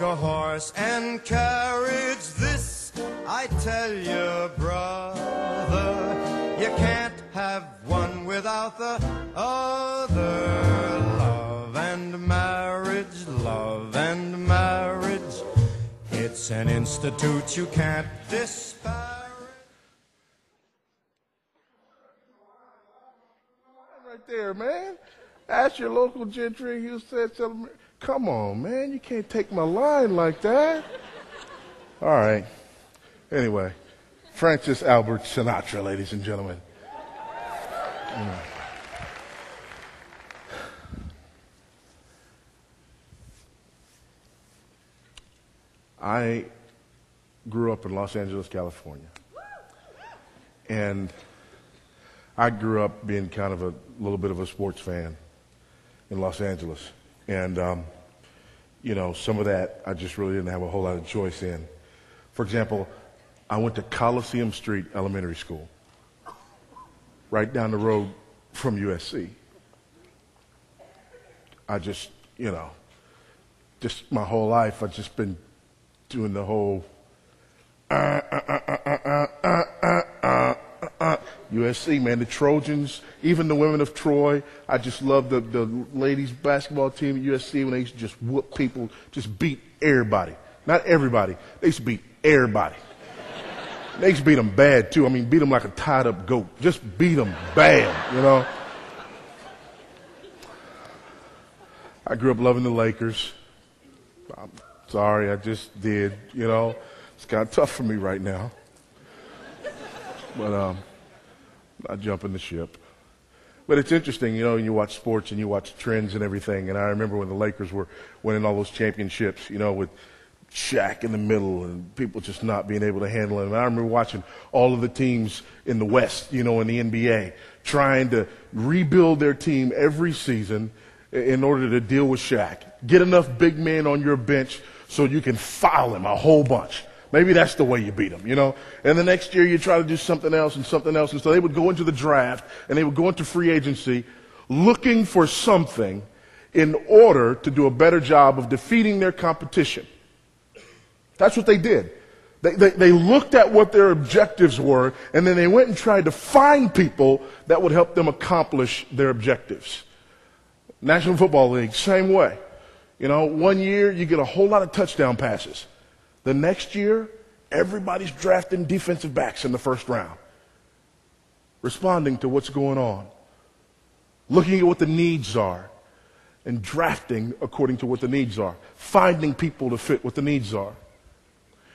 like a horse and carriage. This I tell you, brother, you can't have one without the other. Love and marriage, love and marriage, it's an institute you can't disparage. Right there, man. Ask your local gentry, Houston. Come on, man. You can't take my line like that. All right. Anyway, Francis Albert Sinatra, ladies and gentlemen. I grew up in Los Angeles, California. And I grew up being kind of a little bit of a sports fan in Los Angeles. And, you know, some of that I just really didn't have a whole lot of choice in. For example, I went to Coliseum Street Elementary School, right down the road from USC. I just, you know, just my whole life I've just been doing the whole USC, man, the Trojans, even the Women of Troy. I just loved the ladies basketball team at USC when they used to just whoop people, just beat everybody. Not everybody. They used to beat everybody. They used to beat them bad, too. I mean, beat them like a tied-up goat. Just beat them bad, you know. I grew up loving the Lakers. I'm sorry, I just did, you know. It's kind of tough for me right now. But, I jump in the ship. But it's interesting, you know, and you watch sports and you watch trends and everything. And I remember when the Lakers were winning all those championships, you know, with Shaq in the middle and people just not being able to handle him. And I remember watching all of the teams in the West, you know, in the NBA, trying to rebuild their team every season in order to deal with Shaq. Get enough big men on your bench so you can foul him a whole bunch. Maybe that's the way you beat them, you know. And the next year you try to do something else and something else. And so they would go into the draft and they would go into free agency looking for something in order to do a better job of defeating their competition. That's what they did. They looked at what their objectives were, and then they went and tried to find people that would help them accomplish their objectives. National Football League, same way. You know, one year you get a whole lot of touchdown passes. The next year, everybody's drafting defensive backs in the first round, responding to what's going on, looking at what the needs are, and drafting according to what the needs are, finding people to fit what the needs are.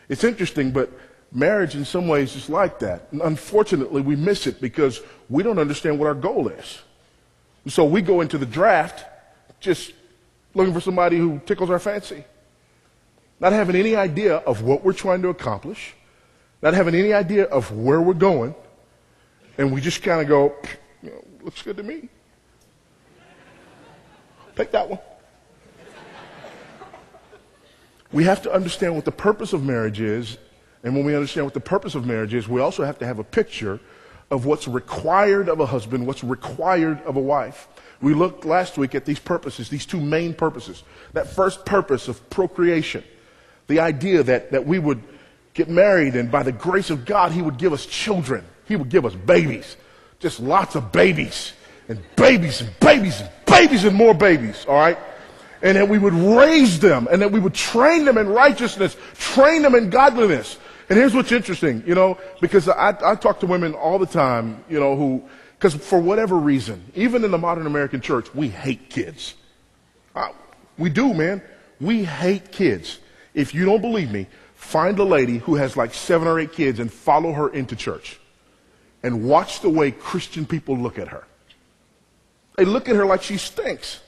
It's interesting, but marriage in some ways is like that. And unfortunately, we miss it because we don't understand what our goal is. And so we go into the draft just looking for somebody who tickles our fancy. Not having any idea of what we're trying to accomplish, not having any idea of where we're going, and we just kind of go, you know, looks good to me. Take that one. We have to understand what the purpose of marriage is, and when we understand what the purpose of marriage is, we also have to have a picture of what's required of a husband, what's required of a wife. We looked last week at these purposes, these two main purposes. That first purpose of procreation. The idea that we would get married and by the grace of God, he would give us children. He would give us babies. Just lots of babies. And babies and babies and babies and more babies, all right? And that we would raise them and that we would train them in righteousness, train them in godliness. And here's what's interesting, you know, because I talk to women all the time, you know, who, because for whatever reason, even in the modern American church, we hate kids. We do, man. We hate kids. If you don't believe me, find a lady who has like 7 or 8 kids and follow her into church and watch the way Christian people look at her. They look at her like she stinks.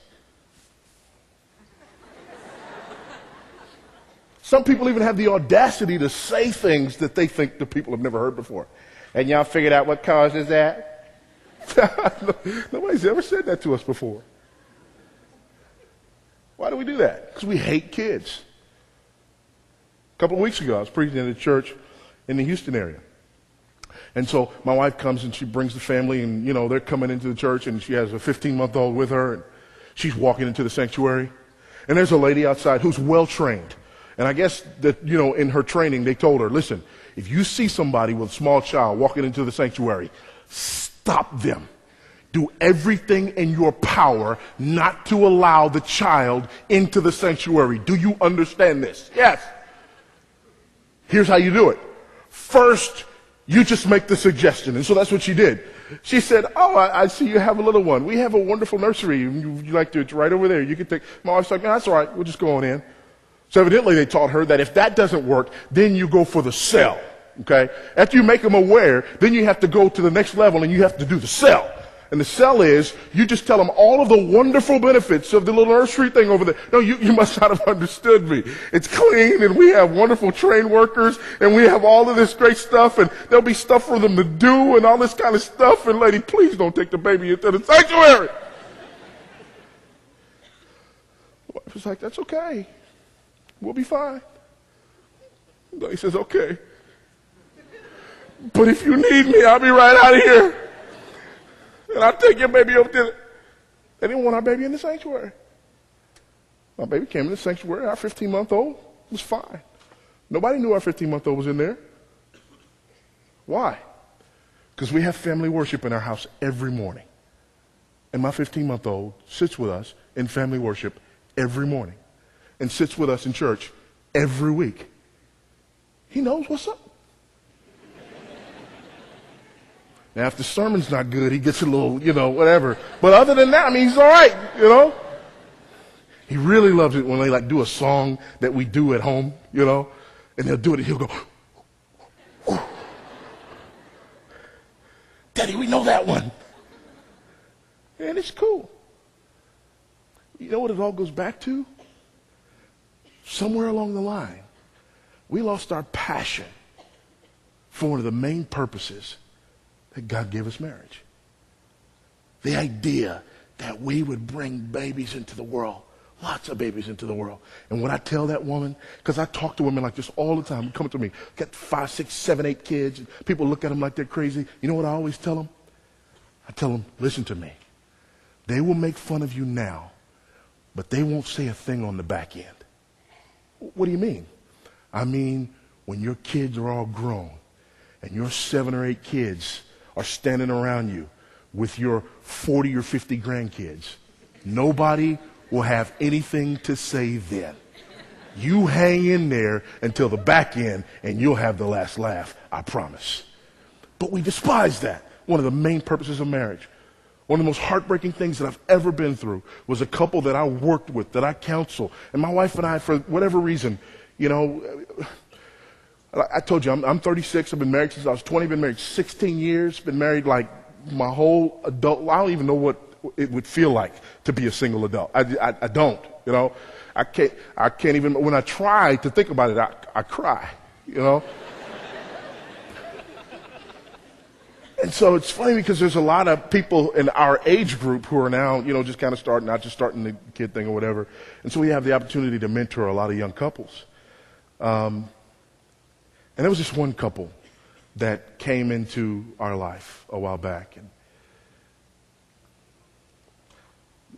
Some people even have the audacity to say things that they think the people have never heard before. And y'all figured out what causes that? Nobody's ever said that to us before. Why do we do that? Because we hate kids. A couple of weeks ago, I was preaching at a church in the Houston area. And so my wife comes and she brings the family and, you know, they're coming into the church and she has a 15-month-old with her and she's walking into the sanctuary. And there's a lady outside who's well-trained And I guess that, you know, in her training, they told her, listen, if you see somebody with a small child walking into the sanctuary, stop them. Do everything in your power not to allow the child into the sanctuary. Do you understand this? Yes. Here's how you do it. First, you just make the suggestion. And so that's what she did. She said, oh, I see you have a little one. We have a wonderful nursery. You like to, it's right over there. You can take, my wife's like, no, that's all right. We'll just go on in. So evidently they taught her that if that doesn't work, then you go for the cell, okay? After you make them aware, then you have to go to the next level and you have to do the cell. And the cell is, you just tell them all of the wonderful benefits of the little nursery thing over there. No, you must not have understood me. It's clean and we have wonderful trained workers and we have all of this great stuff and there'll be stuff for them to do and all this kind of stuff. And lady, please don't take the baby into the sanctuary. My wife was like, that's okay. We'll be fine. He says, okay. But if you need me, I'll be right out of here. And I'll take your baby over there. They didn't want our baby in the sanctuary. My baby came in the sanctuary. Our 15-month-old was fine. Nobody knew our 15-month-old was in there. Why? Because we have family worship in our house every morning. And my 15-month-old sits with us in family worship every morning. And sits with us in church every week. He knows what's up. Now, if the sermon's not good, he gets a little, you know, whatever. But other than that, I mean, he's all right, you know. He really loves it when they, like, do a song that we do at home, you know. And they'll do it and he'll go, whoo. Daddy, we know that one. And it's cool. You know what it all goes back to? Somewhere along the line, we lost our passion for one of the main purposes that God gave us marriage. The idea that we would bring babies into the world, lots of babies into the world. And when I tell that woman, because I talk to women like this all the time, come to me, got 5, 6, 7, 8 kids, and people look at them like they're crazy. You know what I always tell them? I tell them, listen to me. They will make fun of you now, but they won't say a thing on the back end. What do you mean? I mean, when your kids are all grown and your 7 or 8 kids are standing around you with your 40 or 50 grandkids, nobody will have anything to say then. You hang in there until the back end and you'll have the last laugh, I promise. But we despise that. One of the main purposes of marriage. One of the most heartbreaking things that I've ever been through was a couple that I worked with, that I counseled. And my wife and I, for whatever reason, you know, I told you, I'm 36. I've been married since I was 20. Been married 16 years. Been married like my whole adult. I don't even know what it would feel like to be a single adult. I don't, you know. I can't even, when I try to think about it, I cry, you know. And so it's funny because there's a lot of people in our age group who are now, you know, just kind of starting out, just starting the kid thing or whatever. And so we have the opportunity to mentor a lot of young couples. And there was this one couple that came into our life a while back.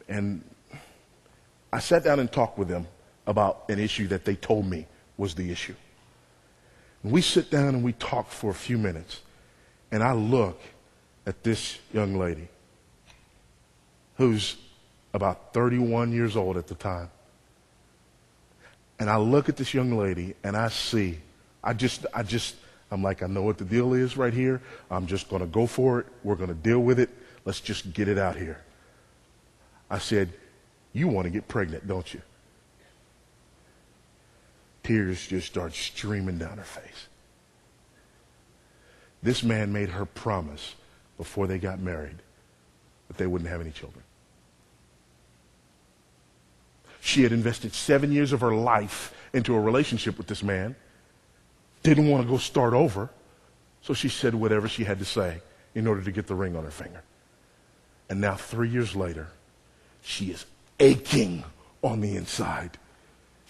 And I sat down and talked with them about an issue that they told me was the issue. And we sit down and we talk for a few minutes. And I look at this young lady who's about 31 years old at the time. And I look at this young lady and I see, I'm like, I know what the deal is right here. I'm just going to go for it. We're going to deal with it. Let's just get it out here. I said, you want to get pregnant, don't you? Tears just start streaming down her face. This man made her promise before they got married that they wouldn't have any children. She had invested 7 years of her life into a relationship with this man, didn't want to go start over, so she said whatever she had to say in order to get the ring on her finger. And now 3 years later, she is aching on the inside.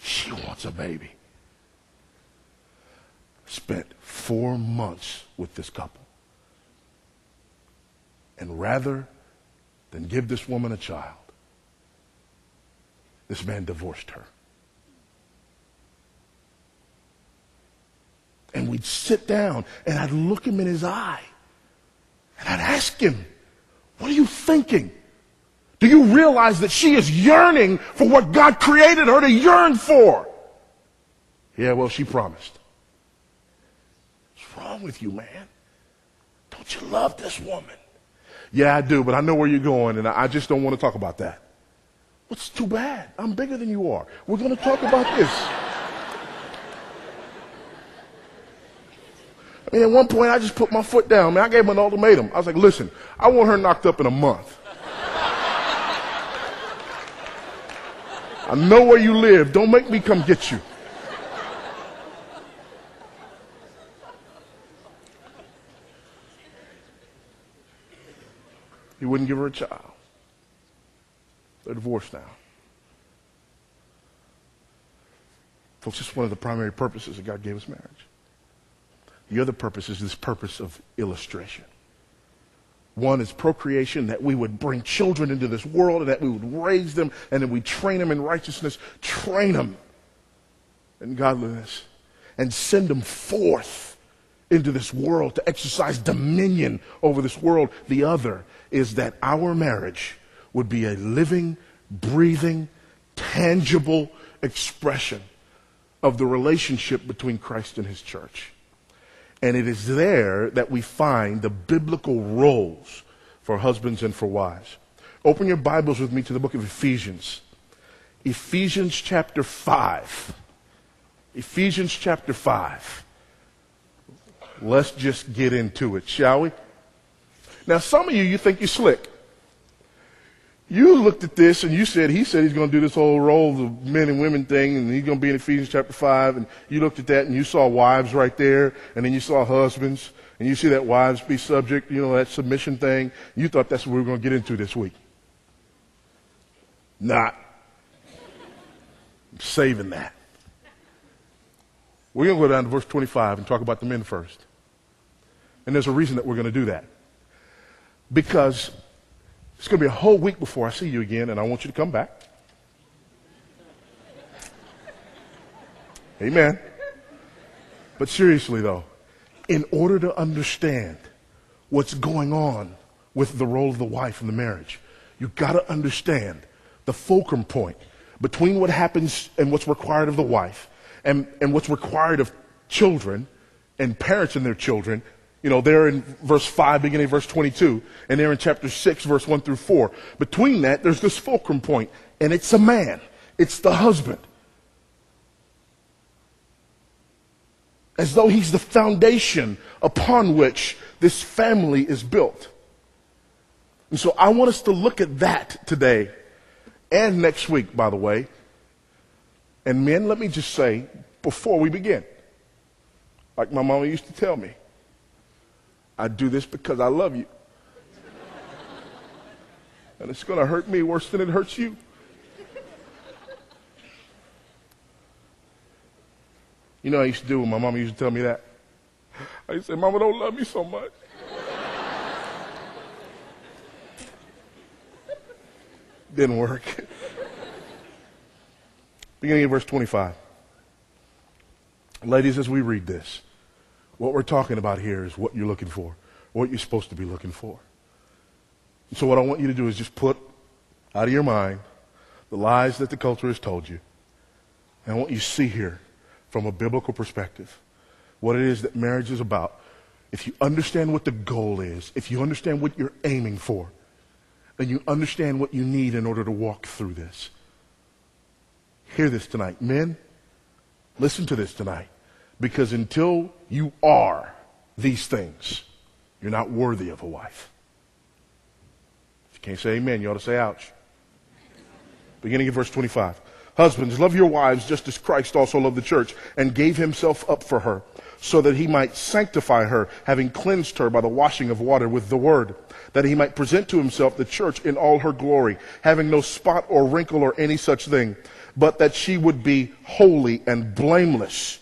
She wants a baby. Spent 4 months with this couple. And rather than give this woman a child, this man divorced her. and we'd sit down, and I'd look him in his eye, and I'd ask him, what are you thinking? Do you realize that she is yearning for what God created her to yearn for? Yeah, well, she promised. What's wrong with you, man? Don't you love this woman? Yeah, I do, but I know where you're going, and I just don't want to talk about that. What's too bad? I'm bigger than you are. We're going to talk about this. I mean, at one point, I just put my foot down. Man, I gave him an ultimatum. I was like, listen, I want her knocked up in a month. I know where you live. Don't make me come get you. He wouldn't give her a child. They're divorced now. Folks, that's one of the primary purposes that God gave us marriage. The other purpose is this purpose of illustration. One is procreation, that we would bring children into this world and that we would raise them and that we train them in righteousness, train them in godliness, and send them forth into this world to exercise dominion over this world. The other is that our marriage would be a living, breathing, tangible expression of the relationship between Christ and his church. And it is there that we find the biblical roles for husbands and for wives. Open your Bibles with me to the book of Ephesians. Ephesians chapter 5. Ephesians chapter 5. Let's just get into it, shall we? Now, some of you think you're slick. You looked at this and you said, he said he's going to do this whole role of men and women thing, and he's going to be in Ephesians chapter 5, and you looked at that and you saw wives right there, and then you saw husbands, and you see that wives be subject, you know, that submission thing. You thought that's what we were going to get into this week. Not. I'm saving that. We're going to go down to verse 25 and talk about the men first. And there's a reason that we're going to do that. Because it's going to be a whole week before I see you again, and I want you to come back. Amen. But seriously, though, in order to understand what's going on with the role of the wife in the marriage, you've got to understand the fulcrum point between what happens and what's required of the wife and what's required of children and parents and their children. You know, they're in verse 5, beginning of verse 22, and they're in chapter 6, verse 1 through 4. Between that, there's this fulcrum point, and it's a man. It's the husband. As though he's the foundation upon which this family is built. And so I want us to look at that today and next week, by the way. And men, let me just say, before we begin, like my mama used to tell me, I do this because I love you. And it's going to hurt me worse than it hurts you. You know what I used to do when my mama used to tell me that? I used to say, Mama, don't love me so much. Didn't work. Beginning of verse 25. Ladies, as we read this, what we're talking about here is what you're looking for, what you're supposed to be looking for. And so what I want you to do is just put out of your mind the lies that the culture has told you. And I want you to see here from a biblical perspective what it is that marriage is about. If you understand what the goal is, if you understand what you're aiming for, then you understand what you need in order to walk through this. Hear this tonight. Men, listen to this tonight. Because until you are these things, you're not worthy of a wife. If you can't say amen, you ought to say ouch. Beginning at verse 25. Husbands, love your wives just as Christ also loved the church and gave himself up for her, so that he might sanctify her, having cleansed her by the washing of water with the word, that he might present to himself the church in all her glory, having no spot or wrinkle or any such thing, but that she would be holy and blameless.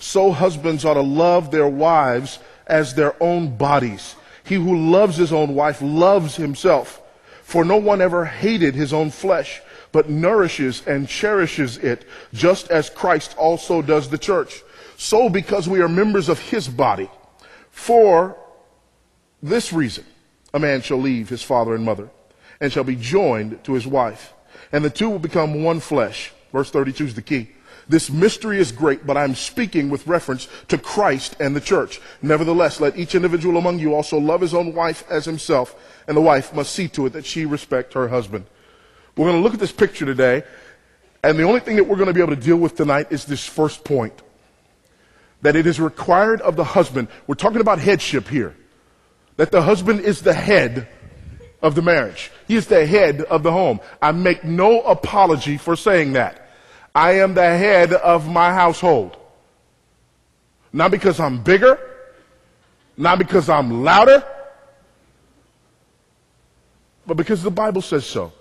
So husbands ought to love their wives as their own bodies. He who loves his own wife loves himself. For no one ever hated his own flesh, but nourishes and cherishes it, just as Christ also does the church, So because we are members of his body, for this reason, a man shall leave his father and mother and shall be joined to his wife, and the two will become one flesh. Verse 32 is the key. This mystery is great, but I'm speaking with reference to Christ and the church. Nevertheless, let each individual among you also love his own wife as himself, and the wife must see to it that she respect her husband. We're going to look at this picture today, and the only thing that we're going to be able to deal with tonight is this first point, that it is required of the husband. We're talking about headship here, that the husband is the head of the marriage. He is the head of the home. I make no apology for saying that. I am the head of my household. Not because I'm bigger, not because I'm louder, but because the Bible says so.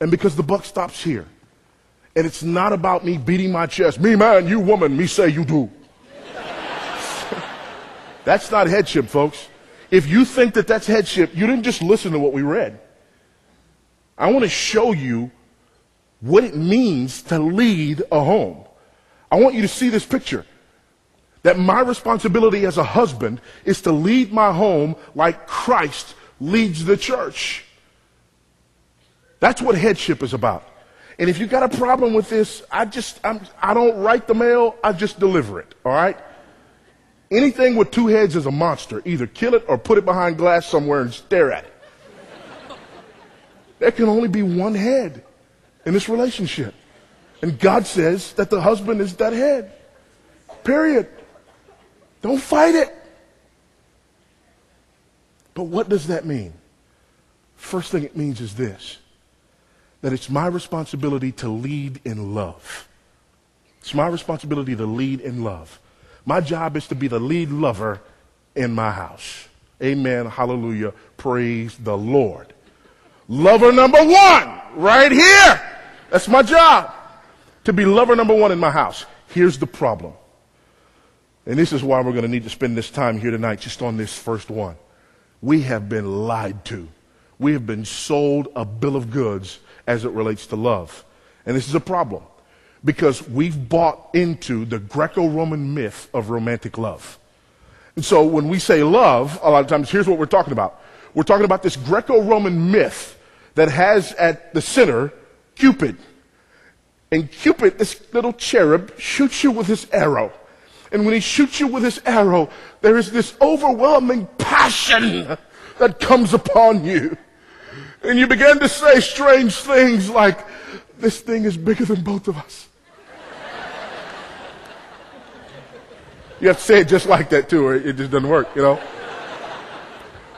And because the buck stops here. And it's not about me beating my chest. Me man, you woman, me say you do. That's not headship, folks. If you think that that's headship, you didn't just listen to what we read. I want to show you what it means to lead a home. I want you to see this picture, that my responsibility as a husband is to lead my home like Christ leads the church. That's what headship is about. And if you got a problem with this, I don't write the mail, I just deliver it, all right? Anything with two heads is a monster. Either kill it or put it behind glass somewhere and stare at it. There can only be one head in this relationship. And God says that the husband is that head. Period. Don't fight it. But what does that mean? First thing it means is this, that it's my responsibility to lead in love. It's my responsibility to lead in love. My job is to be the lead lover in my house. Amen. Hallelujah. Praise the Lord. Lover number one, right here. That's my job, to be lover number one in my house. Here's the problem. And this is why we're going to need to spend this time here tonight just on this first one. We have been lied to. We have been sold a bill of goods as it relates to love. And this is a problem because we've bought into the Greco-Roman myth of romantic love. And so when we say love, a lot of times, here's what we're talking about. We're talking about this Greco-Roman myth that has at the center Cupid. And Cupid, this little cherub, shoots you with his arrow. And when he shoots you with his arrow, there is this overwhelming passion that comes upon you. And you begin to say strange things like, this thing is bigger than both of us. You have to say it just like that too, or it just doesn't work, you know.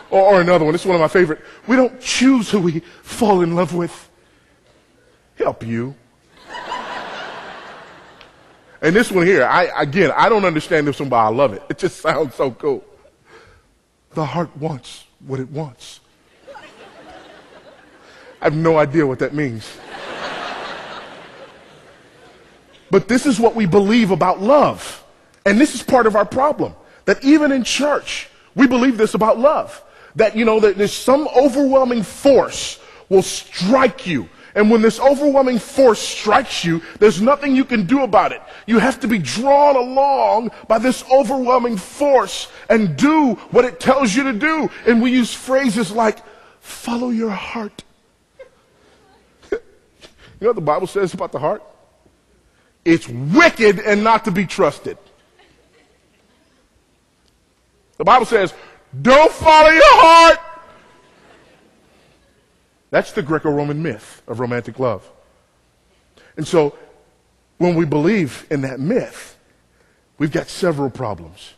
Or another one, it's one of my favorite. We don't choose who we fall in love with. Help you. And this one here, I don't understand this one, but I love it. It just sounds so cool. The heart wants what it wants. I have no idea what that means. But this is what we believe about love. And this is part of our problem, that even in church, we believe this about love. That, you know, that there's some overwhelming force will strike you. And when this overwhelming force strikes you, there's nothing you can do about it. You have to be drawn along by this overwhelming force and do what it tells you to do. And we use phrases like, follow your heart. You know what the Bible says about the heart? It's wicked and not to be trusted. The Bible says, don't follow your heart. That's the Greco-Roman myth of romantic love. And so when we believe in that myth, we've got several problems.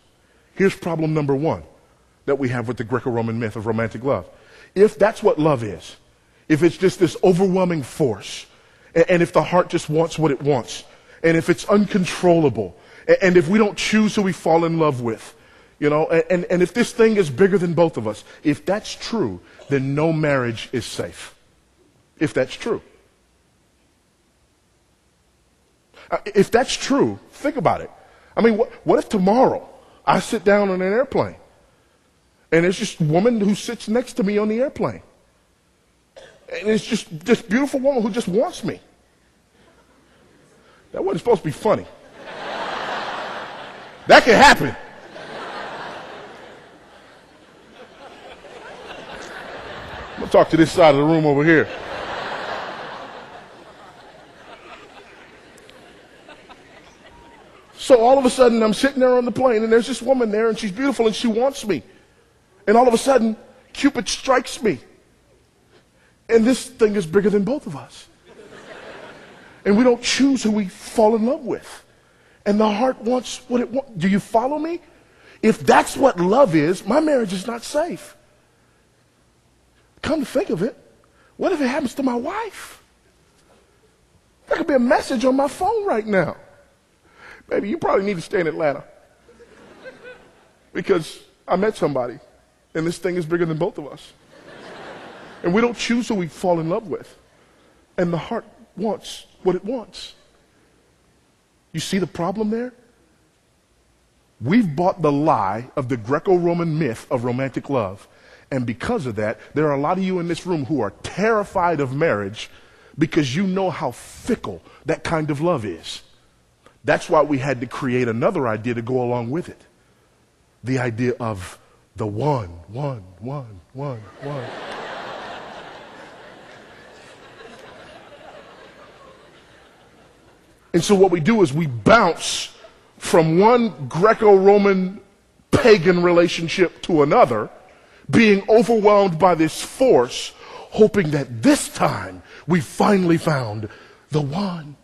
Here's problem number one that we have with the Greco-Roman myth of romantic love. If that's what love is, if it's just this overwhelming force, and if the heart just wants what it wants, and if it's uncontrollable, and if we don't choose who we fall in love with, you know, and if this thing is bigger than both of us, if that's true, then no marriage is safe. If that's true. If that's true, think about it. I mean, what if tomorrow I sit down on an airplane and there's just a woman who sits next to me on the airplane? And it's just this beautiful woman who just wants me. That wasn't supposed to be funny. That could happen. I'm going to talk to this side of the room over here. So all of a sudden, I'm sitting there on the plane, and there's this woman there, and she's beautiful, and she wants me. And all of a sudden, Cupid strikes me. And this thing is bigger than both of us. And we don't choose who we fall in love with. And the heart wants what it wants. Do you follow me? If that's what love is, my marriage is not safe. Come to think of it, what if it happens to my wife? There could be a message on my phone right now. Baby, you probably need to stay in Atlanta because I met somebody, and this thing is bigger than both of us. And we don't choose who we fall in love with, and the heart wants what it wants. You see the problem there? We've bought the lie of the Greco-Roman myth of romantic love, and because of that, there are a lot of you in this room who are terrified of marriage because you know how fickle that kind of love is. That's why we had to create another idea to go along with it. The idea of the one. And so what we do is we bounce from one Greco-Roman pagan relationship to another, being overwhelmed by this force, hoping that this time we finally found the one.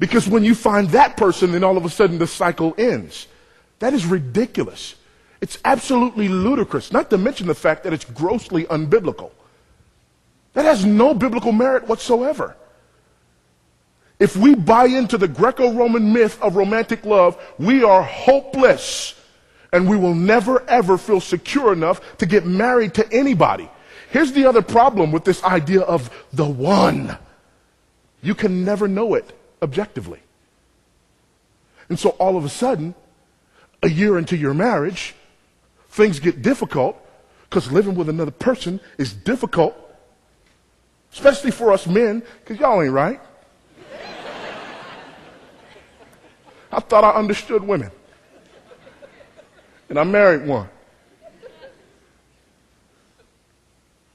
Because when you find that person, then all of a sudden the cycle ends. That is ridiculous. It's absolutely ludicrous, not to mention the fact that it's grossly unbiblical. That has no biblical merit whatsoever. If we buy into the Greco-Roman myth of romantic love, we are hopeless, and we will never, ever feel secure enough to get married to anybody. Here's the other problem with this idea of the one. You can never know it objectively. And so all of a sudden, a year into your marriage, things get difficult because living with another person is difficult, especially for us men, because y'all ain't right. I thought I understood women. And I married one.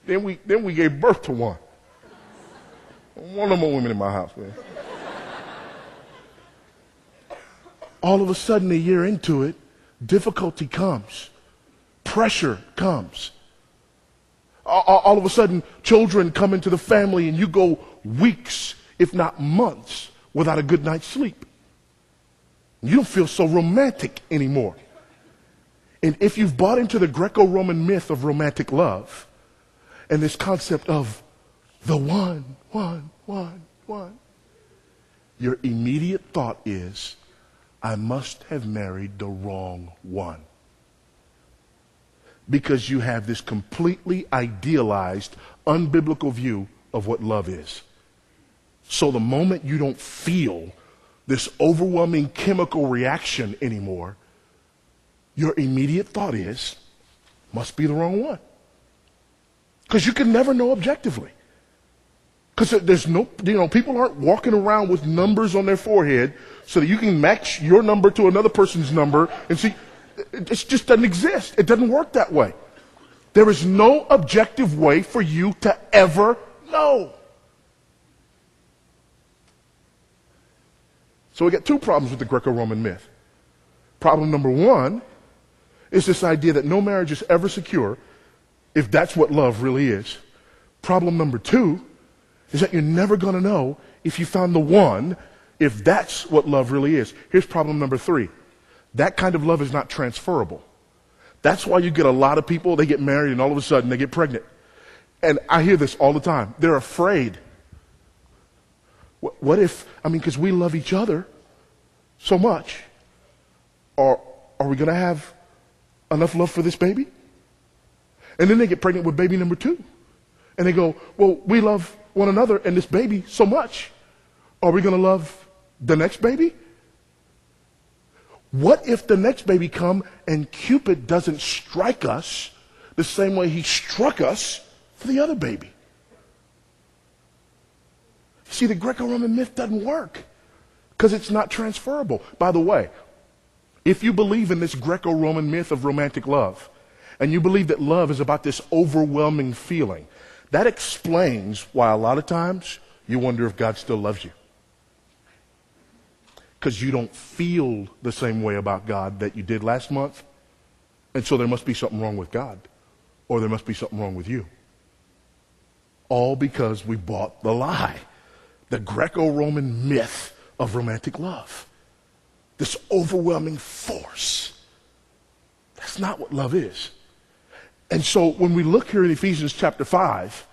Then we gave birth to one. One of my women in my house, man. All of a sudden, a year into it, difficulty comes. Pressure comes. All of a sudden, children come into the family, and you go weeks, if not months, without a good night's sleep. You don't feel so romantic anymore. And if you've bought into the Greco-Roman myth of romantic love, and this concept of the one. Your immediate thought is, I must have married the wrong one. Because you have this completely idealized, unbiblical view of what love is. So the moment you don't feel this overwhelming chemical reaction anymore, your immediate thought is, must be the wrong one. Because you can never know objectively. Because there's no, people aren't walking around with numbers on their forehead so that you can match your number to another person's number and see. It just doesn't exist. It doesn't work that way. There is no objective way for you to ever know. So we got two problems with the Greco-Roman myth. Problem number one is this idea that no marriage is ever secure if that's what love really is. Problem number two is that you're never going to know if you found the one, if that's what love really is. Here's problem number three. That kind of love is not transferable. That's why you get a lot of people, they get married and all of a sudden they get pregnant. And I hear this all the time. They're afraid. What if, because we love each other so much. Are we going to have enough love for this baby? And then they get pregnant with baby number two. And they go, well, we love one another and this baby so much. Are we going to love the next baby? What if the next baby come and Cupid doesn't strike us the same way he struck us for the other baby? See, the Greco-Roman myth doesn't work. because it's not transferable. By the way, if you believe in this Greco-Roman myth of romantic love, and you believe that love is about this overwhelming feeling, that explains why a lot of times you wonder if God still loves you. Because you don't feel the same way about God that you did last month, and so there must be something wrong with God, or there must be something wrong with you. All because we bought the lie, the Greco-Roman myth of romantic love. This overwhelming force. That's not what love is. And so when we look here in Ephesians chapter 5,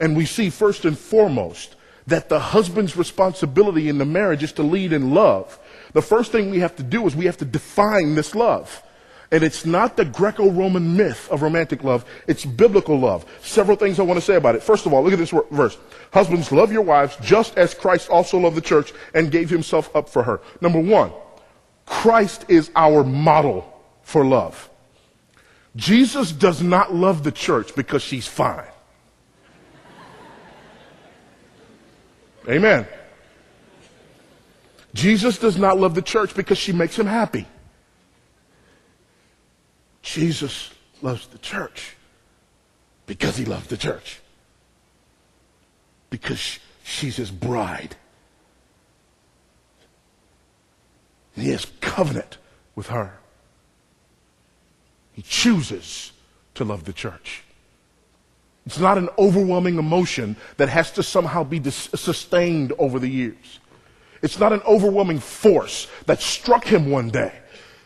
and we see first and foremost that the husband's responsibility in the marriage is to lead in love, the first thing we have to do is we have to define this love. And it's not the Greco-Roman myth of romantic love. It's biblical love. Several things I want to say about it. First of all, look at this verse. Husbands, love your wives just as Christ also loved the church and gave himself up for her. Number one, Christ is our model for love. Jesus does not love the church because she's fine. Amen. Jesus does not love the church because she makes him happy. Jesus loves the church because he loves the church. Because she's his bride. And he has covenant with her. He chooses to love the church. It's not an overwhelming emotion that has to somehow be sustained over the years. It's not an overwhelming force that struck him one day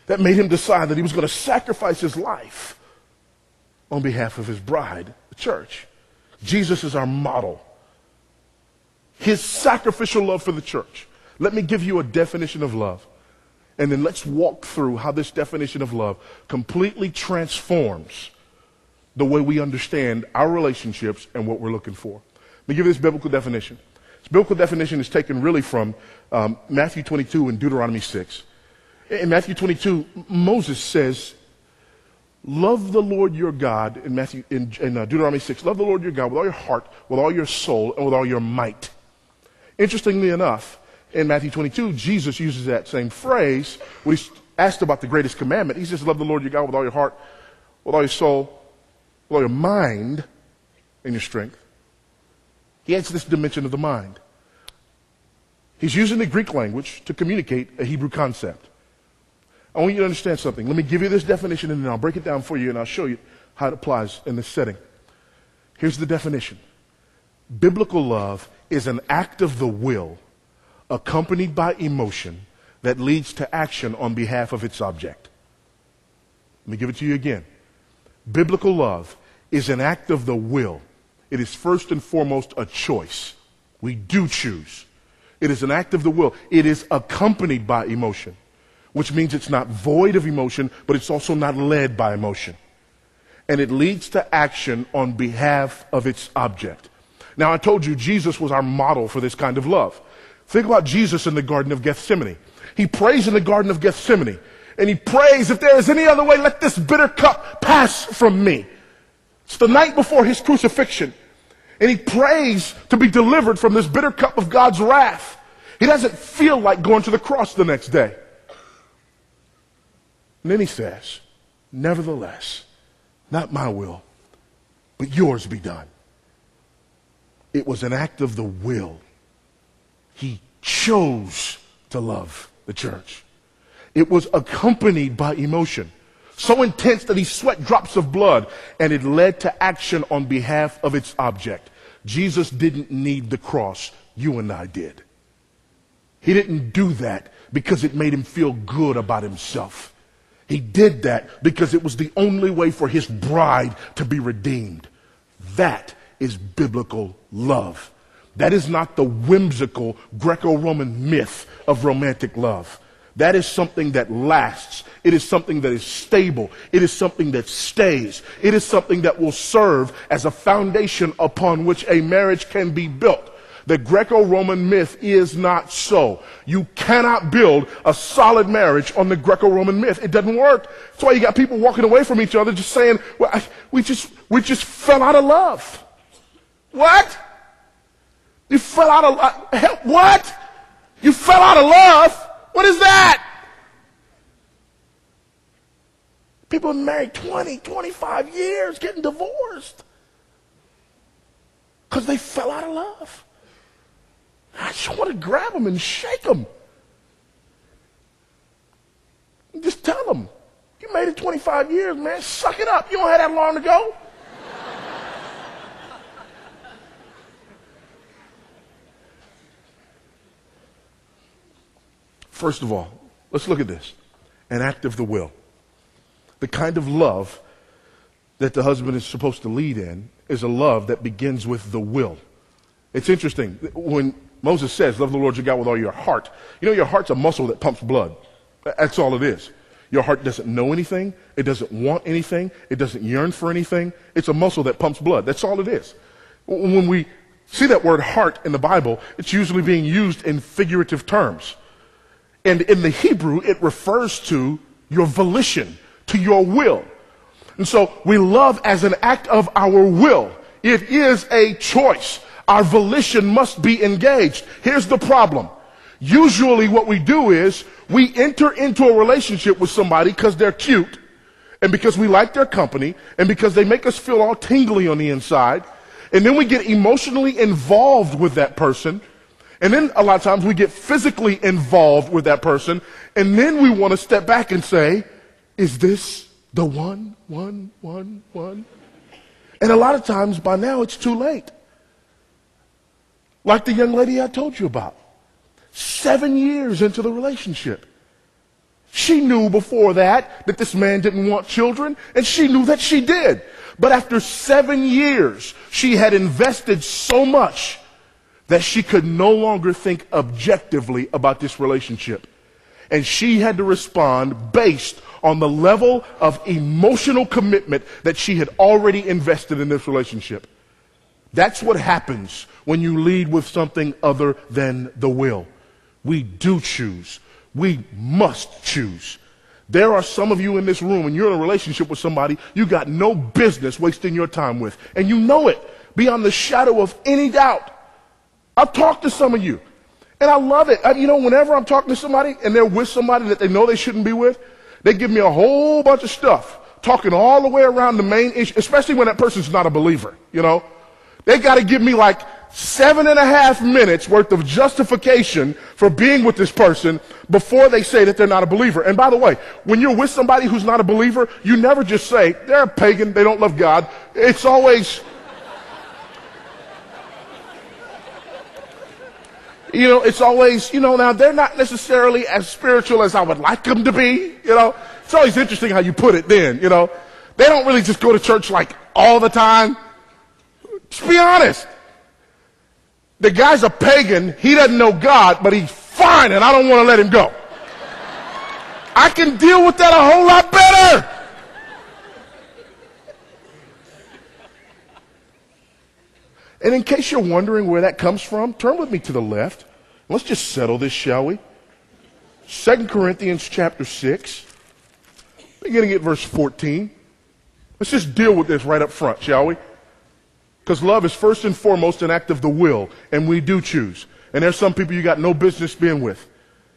that made him decide that he was going to sacrifice his life on behalf of his bride, the church. Jesus is our model. His sacrificial love for the church. Let me give you a definition of love, and then let's walk through how this definition of love completely transforms the way we understand our relationships and what we're looking for. Let me give you this biblical definition. This biblical definition is taken really from Matthew 22 and Deuteronomy 6. In Matthew 22, Moses says, love the Lord your God, in Deuteronomy 6, love the Lord your God with all your heart, with all your soul, and with all your might. Interestingly enough, in Matthew 22, Jesus uses that same phrase when he's asked about the greatest commandment. He says, love the Lord your God with all your heart, with all your soul, with all your mind, and your strength. He adds this dimension of the mind. He's using the Greek language to communicate a Hebrew concept. I want you to understand something. Let me give you this definition and then I'll break it down for you and I'll show you how it applies in this setting. Here's the definition. Biblical love is an act of the will accompanied by emotion that leads to action on behalf of its object. Let me give it to you again. Biblical love is an act of the will. It is first and foremost a choice. We do choose. It is an act of the will. It is accompanied by emotion, which means it's not void of emotion, but it's also not led by emotion. And it leads to action on behalf of its object. Now, I told you Jesus was our model for this kind of love. Think about Jesus in the Garden of Gethsemane. He prays in the Garden of Gethsemane, and he prays, if there is any other way, let this bitter cup pass from me. It's the night before his crucifixion, and he prays to be delivered from this bitter cup of God's wrath. He doesn't feel like going to the cross the next day. And then he says, nevertheless, not my will, but yours be done. It was an act of the will. He chose to love the church. It was accompanied by emotion, so intense that he sweat drops of blood, and it led to action on behalf of its object. Jesus didn't need the cross. You and I did. He didn't do that because it made him feel good about himself. He did that because it was the only way for his bride to be redeemed. That is biblical love. That is not the whimsical Greco-Roman myth of romantic love. That is something that lasts. It is something that is stable. It is something that stays. It is something that will serve as a foundation upon which a marriage can be built. The Greco-Roman myth is not so. You cannot build a solid marriage on the Greco-Roman myth. It doesn't work. That's why you got people walking away from each other just saying, well, we just fell out of love. What? You fell out of love? What? You fell out of love? What is that? People married 20, 25 years getting divorced because they fell out of love. I just want to grab them and shake them. Just tell them, you made it 25 years, man. Suck it up. You don't have that long to go. First of all, let's look at this. An act of the will. The kind of love that the husband is supposed to lead in is a love that begins with the will. It's interesting. When Moses says, love the Lord your God with all your heart, you know your heart's a muscle that pumps blood. That's all it is. Your heart doesn't know anything. It doesn't want anything. It doesn't yearn for anything. It's a muscle that pumps blood. That's all it is. When we see that word heart in the Bible, it's usually being used in figurative terms. And in the Hebrew, it refers to your volition, to your will. And so we love as an act of our will. It is a choice. Our volition must be engaged. Here's the problem. Usually what we do is we enter into a relationship with somebody because they're cute and because we like their company and because they make us feel all tingly on the inside. And then we get emotionally involved with that person. And then a lot of times we get physically involved with that person. And then we want to step back and say, is this the one? And a lot of times by now it's too late. Like the young lady I told you about. 7 years into the relationship. She knew before that this man didn't want children, and she knew that she did. But after 7 years, she had invested so much that she could no longer think objectively about this relationship. And she had to respond based on the level of emotional commitment that she had already invested in this relationship. That's what happens when you lead with something other than the will. We do choose. We must choose. There are some of you in this room and you're in a relationship with somebody you got no business wasting your time with. And you know it beyond the shadow of any doubt. I've talked to some of you and I love it. Whenever I'm talking to somebody and they're with somebody that they know they shouldn't be with, they give me a whole bunch of stuff talking all the way around the main issue, especially when that person's not a believer, They got to give me like 7.5 minutes worth of justification for being with this person before they say that they're not a believer. And by the way, when you're with somebody who's not a believer, you never just say, they're a pagan, they don't love God. It's always, now they're not necessarily as spiritual as I would like them to be, It's always interesting how you put it then, They don't really just go to church like all the time. Just be honest. The guy's a pagan. He doesn't know God, but he's fine, and I don't want to let him go. I can deal with that a whole lot better. And in case you're wondering where that comes from, turn with me to the left. Let's just settle this, shall we? 2 Corinthians chapter 6, beginning at verse 14. Let's just deal with this right up front, shall we? Because love is first and foremost an act of the will, and we do choose. And there's some people you got no business being with.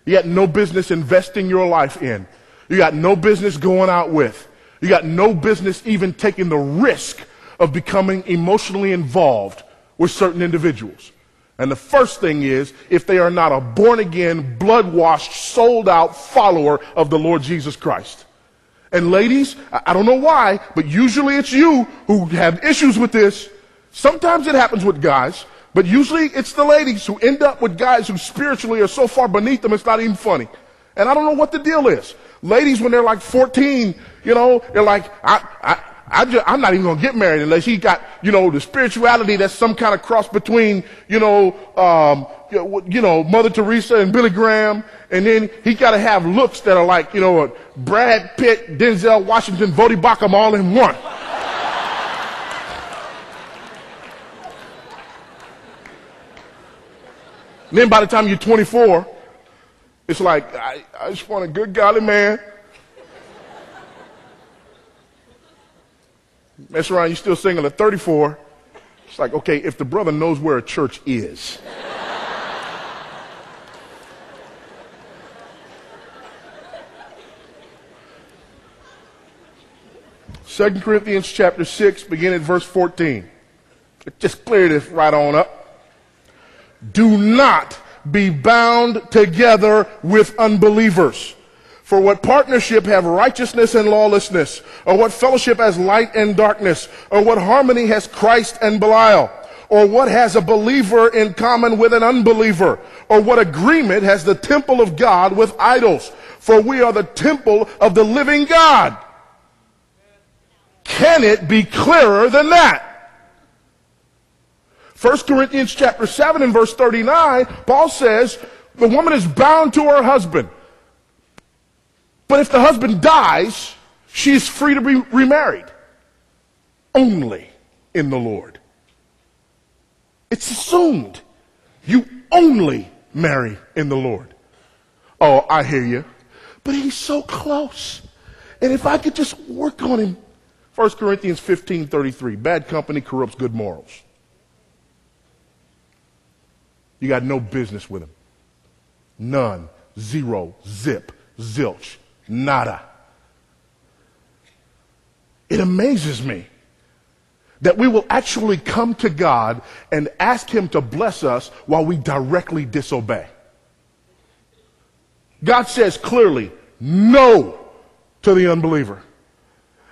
You got no business investing your life in. You got no business going out with. You got no business even taking the risk of becoming emotionally involved with certain individuals. And the first thing is, if they are not a born-again, blood-washed, sold-out follower of the Lord Jesus Christ. And ladies, I don't know why, but usually it's you who have issues with this. Sometimes it happens with guys, but usually it's the ladies who end up with guys who spiritually are so far beneath them it's not even funny. And I don't know what the deal is. Ladies, when they're like 14, they're like, I'm not even going to get married unless he got, the spirituality that's some kind of cross between, Mother Teresa and Billy Graham, and then he got to have looks that are like, Brad Pitt, Denzel Washington, Voddie Baucham all in one. And then by the time you're 24, it's like, I just want a good godly man. Mess around, you're still single at 34. It's like, okay, if the brother knows where a church is. 2 Corinthians chapter 6, beginning at verse 14. Just clear this right on up. Do not be bound together with unbelievers. For what partnership have righteousness and lawlessness? Or what fellowship has light and darkness? Or what harmony has Christ and Belial? Or what has a believer in common with an unbeliever? Or what agreement has the temple of God with idols? For we are the temple of the living God. Can it be clearer than that? 1 Corinthians chapter 7 and verse 39, Paul says, the woman is bound to her husband. But if the husband dies, she is free to be remarried. Only in the Lord. It's assumed you only marry in the Lord. Oh, I hear you. But he's so close. And if I could just work on him. 1 Corinthians 15:33, bad company corrupts good morals. You got no business with him. None. Zero. Zip. Zilch. Nada. It amazes me that we will actually come to God and ask him to bless us while we directly disobey. God says clearly no to the unbeliever.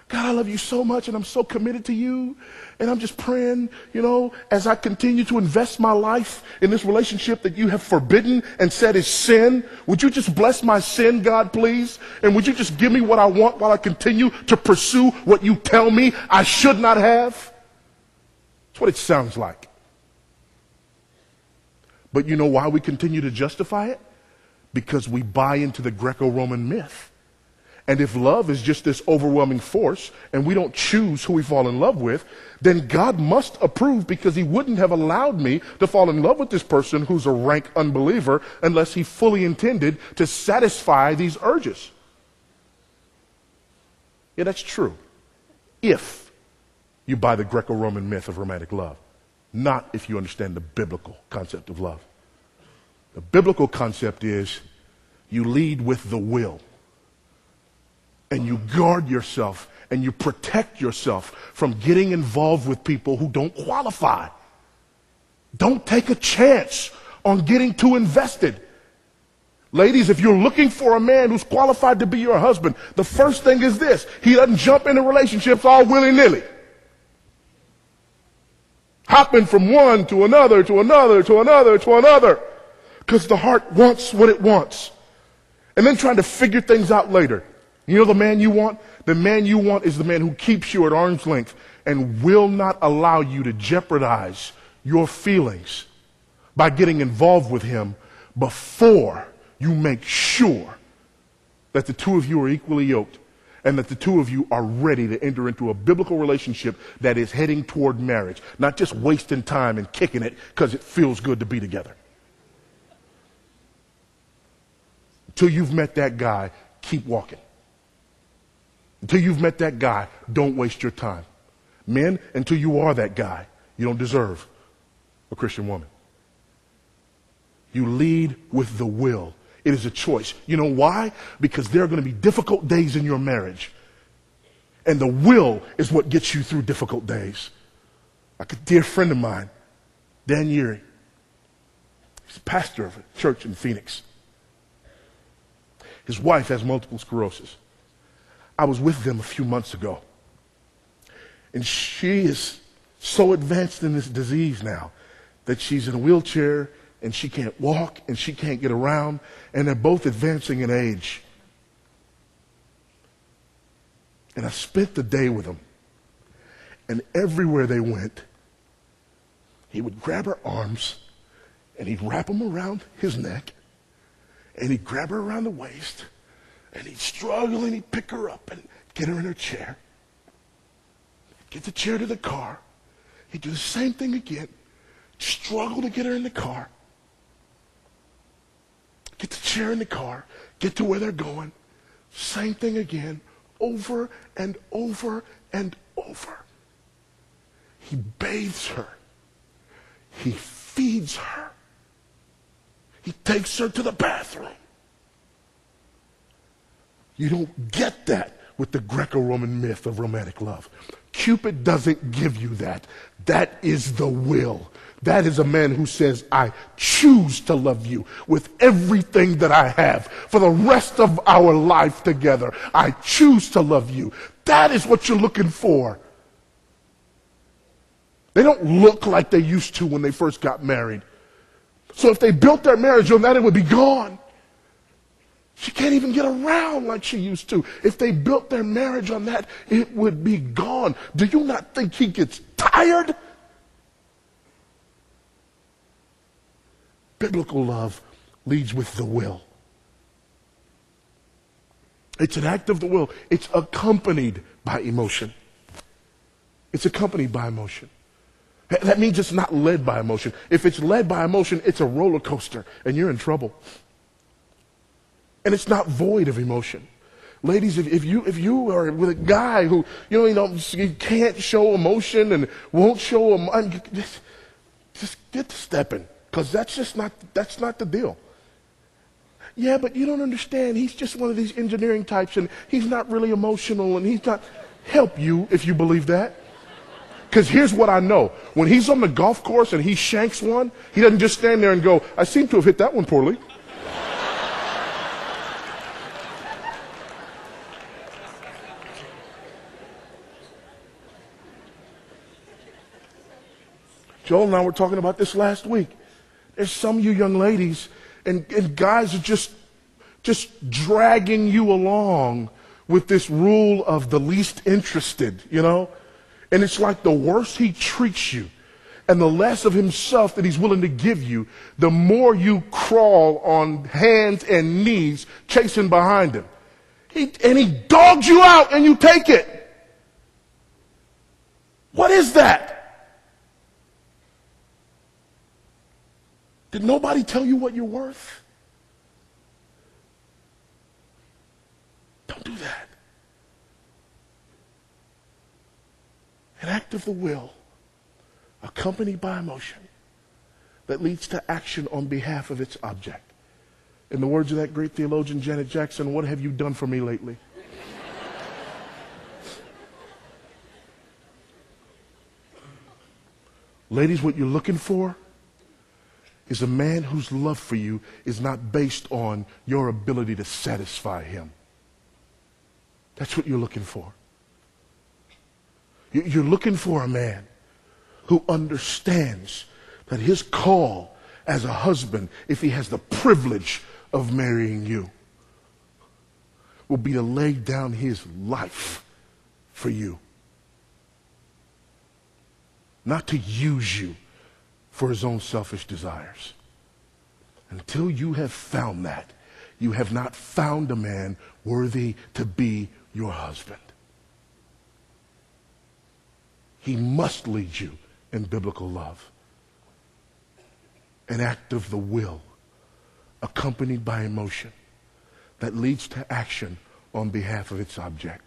God, I love you so much and I'm so committed to you and I'm just praying, you know, as I continue to invest my life in this relationship that you have forbidden and said is sin, would you just bless my sin, God, please? And would you just give me what I want while I continue to pursue what you tell me I should not have? That's what it sounds like. But you know why we continue to justify it? Because we buy into the Greco-Roman myth. And if love is just this overwhelming force and we don't choose who we fall in love with, then God must approve because he wouldn't have allowed me to fall in love with this person who's a rank unbeliever unless he fully intended to satisfy these urges. Yeah, that's true. If you buy the Greco-Roman myth of romantic love, not if you understand the biblical concept of love. The biblical concept is you lead with the will. And you guard yourself and you protect yourself from getting involved with people who don't qualify. Don't take a chance on getting too invested. Ladies, if you're looking for a man who's qualified to be your husband, the first thing is this. He doesn't jump into relationships all willy-nilly. Hopping from one to another, to another, to another, to another. Because the heart wants what it wants. And then trying to figure things out later. You know the man you want? The man you want is the man who keeps you at arm's length and will not allow you to jeopardize your feelings by getting involved with him before you make sure that the two of you are equally yoked and that the two of you are ready to enter into a biblical relationship that is heading toward marriage, not just wasting time and kicking it because it feels good to be together. Till you've met that guy, keep walking. Until you've met that guy, don't waste your time. Men, until you are that guy, you don't deserve a Christian woman. You lead with the will. It is a choice. You know why? Because there are going to be difficult days in your marriage. And the will is what gets you through difficult days. Like a dear friend of mine, Dan Yeary, he's a pastor of a church in Phoenix. His wife has multiple sclerosis. I was with them a few months ago, and she is so advanced in this disease now that she's in a wheelchair, and she can't walk, and she can't get around, and they're both advancing in age. And I spent the day with them, and everywhere they went, he would grab her arms, and he'd wrap them around his neck, and he'd grab her around the waist, and he'd struggle and he'd pick her up and get her in her chair. Get the chair to the car. He'd do the same thing again. Struggle to get her in the car. Get the chair in the car. Get to where they're going. Same thing again. Over and over and over. He bathes her. He feeds her. He takes her to the bathroom. You don't get that with the Greco-Roman myth of romantic love. Cupid doesn't give you that. That is the will. That is a man who says, I choose to love you with everything that I have for the rest of our life together. I choose to love you. That is what you're looking for. They don't look like they used to when they first got married. So if they built their marriage on that, it would be gone. She can't even get around like she used to. If they built their marriage on that, it would be gone. Do you not think he gets tired? Biblical love leads with the will. It's an act of the will. It's accompanied by emotion. It's accompanied by emotion. That means it's not led by emotion. If it's led by emotion, it's a roller coaster, and you're in trouble. And it's not void of emotion. Ladies, if you are with a guy who you can't show emotion and won't show emotion, just get to stepping, because that's not the deal. Yeah, but you don't understand. He's just one of these engineering types, and he's not really emotional, and he's not. Help you if you believe that. Because here's what I know. When he's on the golf course and he shanks one, he doesn't just stand there and go, I seem to have hit that one poorly. Joel and I were talking about this last week. There's some of you young ladies and guys are just dragging you along with this rule of the least interested, And it's like the worse he treats you and the less of himself that he's willing to give you, the more you crawl on hands and knees chasing behind him. He dogs you out and you take it. What is that? Did nobody tell you what you're worth? Don't do that. An act of the will accompanied by emotion that leads to action on behalf of its object. In the words of that great theologian Janet Jackson, what have you done for me lately? Ladies, what you're looking for is a man whose love for you is not based on your ability to satisfy him. That's what you're looking for. You're looking for a man who understands that his call as a husband, if he has the privilege of marrying you, will be to lay down his life for you. Not to use you for his own selfish desires. Until you have found that, you have not found a man worthy to be your husband. He must lead you in biblical love. An act of the will accompanied by emotion that leads to action on behalf of its object.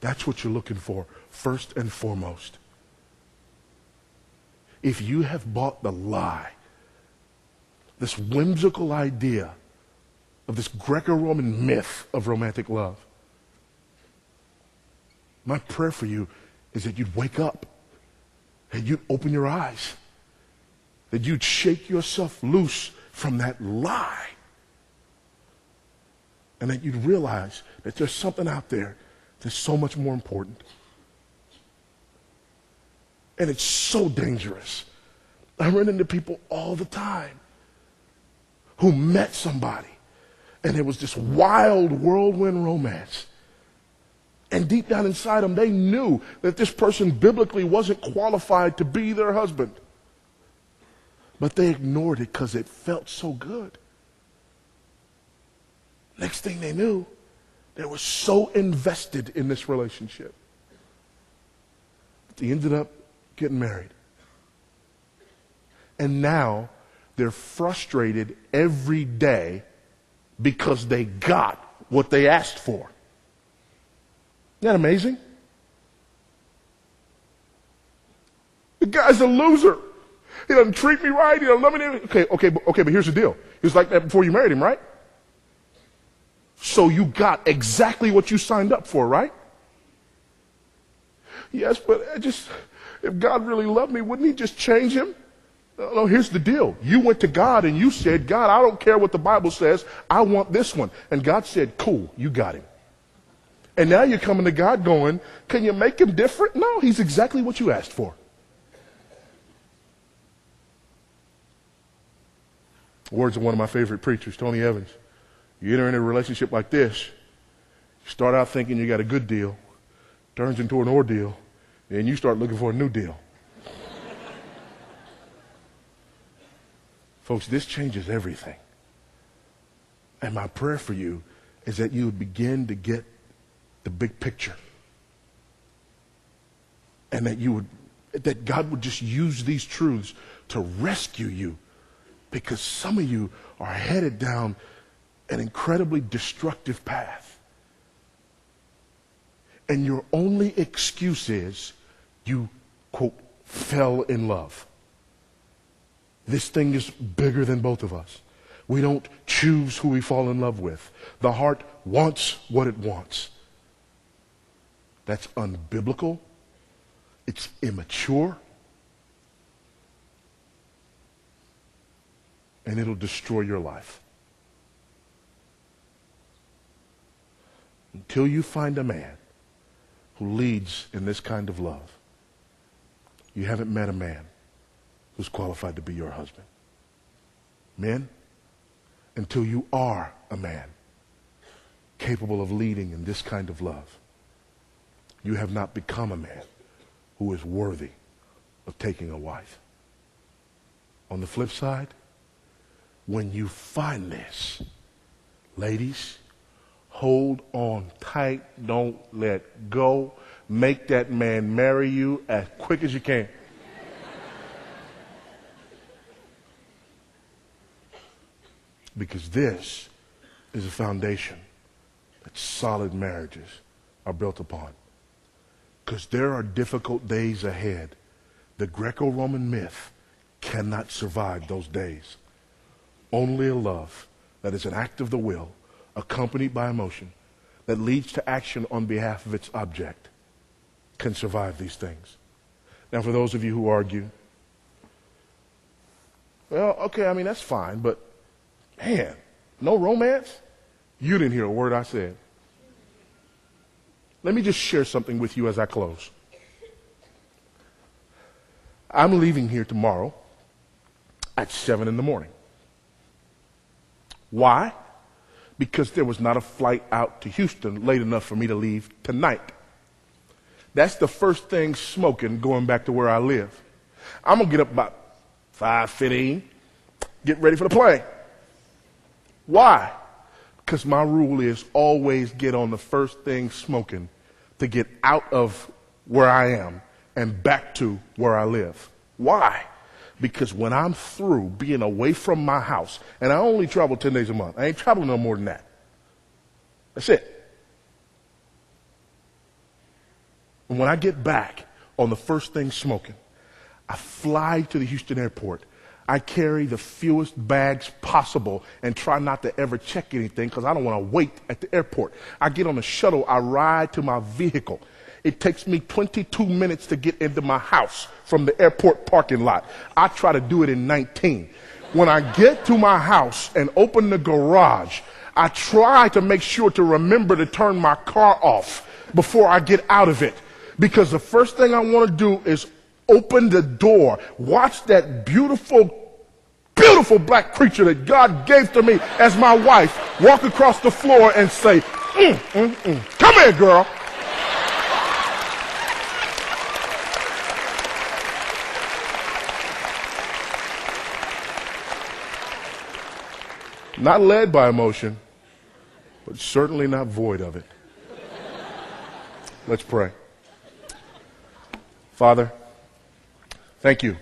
That's what you're looking for first and foremost. If you have bought the lie, this whimsical idea of this Greco-Roman myth of romantic love, my prayer for you is that you'd wake up and you'd open your eyes, that you'd shake yourself loose from that lie, and that you'd realize that there's something out there that's so much more important. And it's so dangerous. I run into people all the time who met somebody and it was this wild whirlwind romance. And deep down inside them, they knew that this person biblically wasn't qualified to be their husband. But they ignored it because it felt so good. Next thing they knew, they were so invested in this relationship. They ended up getting married. And now they're frustrated every day because they got what they asked for. Isn't that amazing? The guy's a loser. He doesn't treat me right. He doesn't love me. Okay, but here's the deal. He was like that before you married him, right? So you got exactly what you signed up for, right? Yes, but if God really loved me, wouldn't he just change him? No, here's the deal. You went to God and you said, God, I don't care what the Bible says. I want this one. And God said, cool, you got him. And now you're coming to God going, can you make him different? No, he's exactly what you asked for. Words of one of my favorite preachers, Tony Evans. You enter into a relationship like this, you start out thinking you got a good deal, turns into an ordeal, and you start looking for a new deal. Folks, this changes everything. And my prayer for you is that you would begin to get the big picture. And that God would just use these truths to rescue you. Because some of you are headed down an incredibly destructive path. And your only excuse is you, quote, fell in love. This thing is bigger than both of us. We don't choose who we fall in love with. The heart wants what it wants. That's unbiblical. It's immature. And it'll destroy your life. Until you find a man who leads in this kind of love, you haven't met a man who's qualified to be your husband. Men, until you are a man capable of leading in this kind of love, you have not become a man who is worthy of taking a wife. On the flip side, when you find this, ladies, hold on tight. Don't let go. Make that man marry you as quick as you can. Because this is a foundation that solid marriages are built upon. Because there are difficult days ahead. The Greco-Roman myth cannot survive those days. Only a love that is an act of the will, accompanied by emotion, that leads to action on behalf of its object, can survive these things. Now, for those of you who argue, well, okay, I mean, that's fine, but man, no romance? You didn't hear a word I said. Let me just share something with you as I close. I'm leaving here tomorrow at 7 in the morning. Why? Because there was not a flight out to Houston late enough for me to leave tonight. That's the first thing smoking going back to where I live. I'm going to get up about 5:15, get ready for the plane. Why? Because my rule is always get on the first thing smoking to get out of where I am and back to where I live. Why? Because when I'm through being away from my house, and I only travel 10 days a month. I ain't traveling no more than that. That's it. And when I get back on the first thing smoking, I fly to the Houston airport. I carry the fewest bags possible and try not to ever check anything because I don't want to wait at the airport. I get on a shuttle. I ride to my vehicle. It takes me 22 minutes to get into my house from the airport parking lot. I try to do it in 19. When I get to my house and open the garage, I try to make sure to remember to turn my car off before I get out of it. Because the first thing I want to do is open the door, watch that beautiful black creature that God gave to me as my wife walk across the floor and say, Come here, girl. Not led by emotion, but certainly not void of it. Let's pray. Father, thank you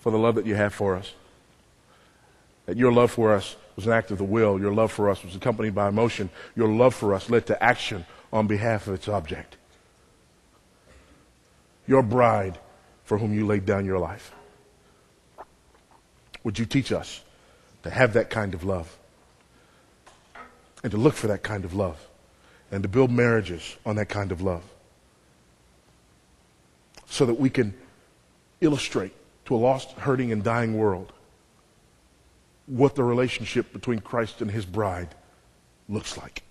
for the love that you have for us. That your love for us was an act of the will. Your love for us was accompanied by emotion. Your love for us led to action on behalf of its object. Your bride for whom you laid down your life. Would you teach us to have that kind of love, and to look for that kind of love and to build marriages on that kind of love so that we can illustrate to a lost, hurting, and dying world what the relationship between Christ and his bride looks like.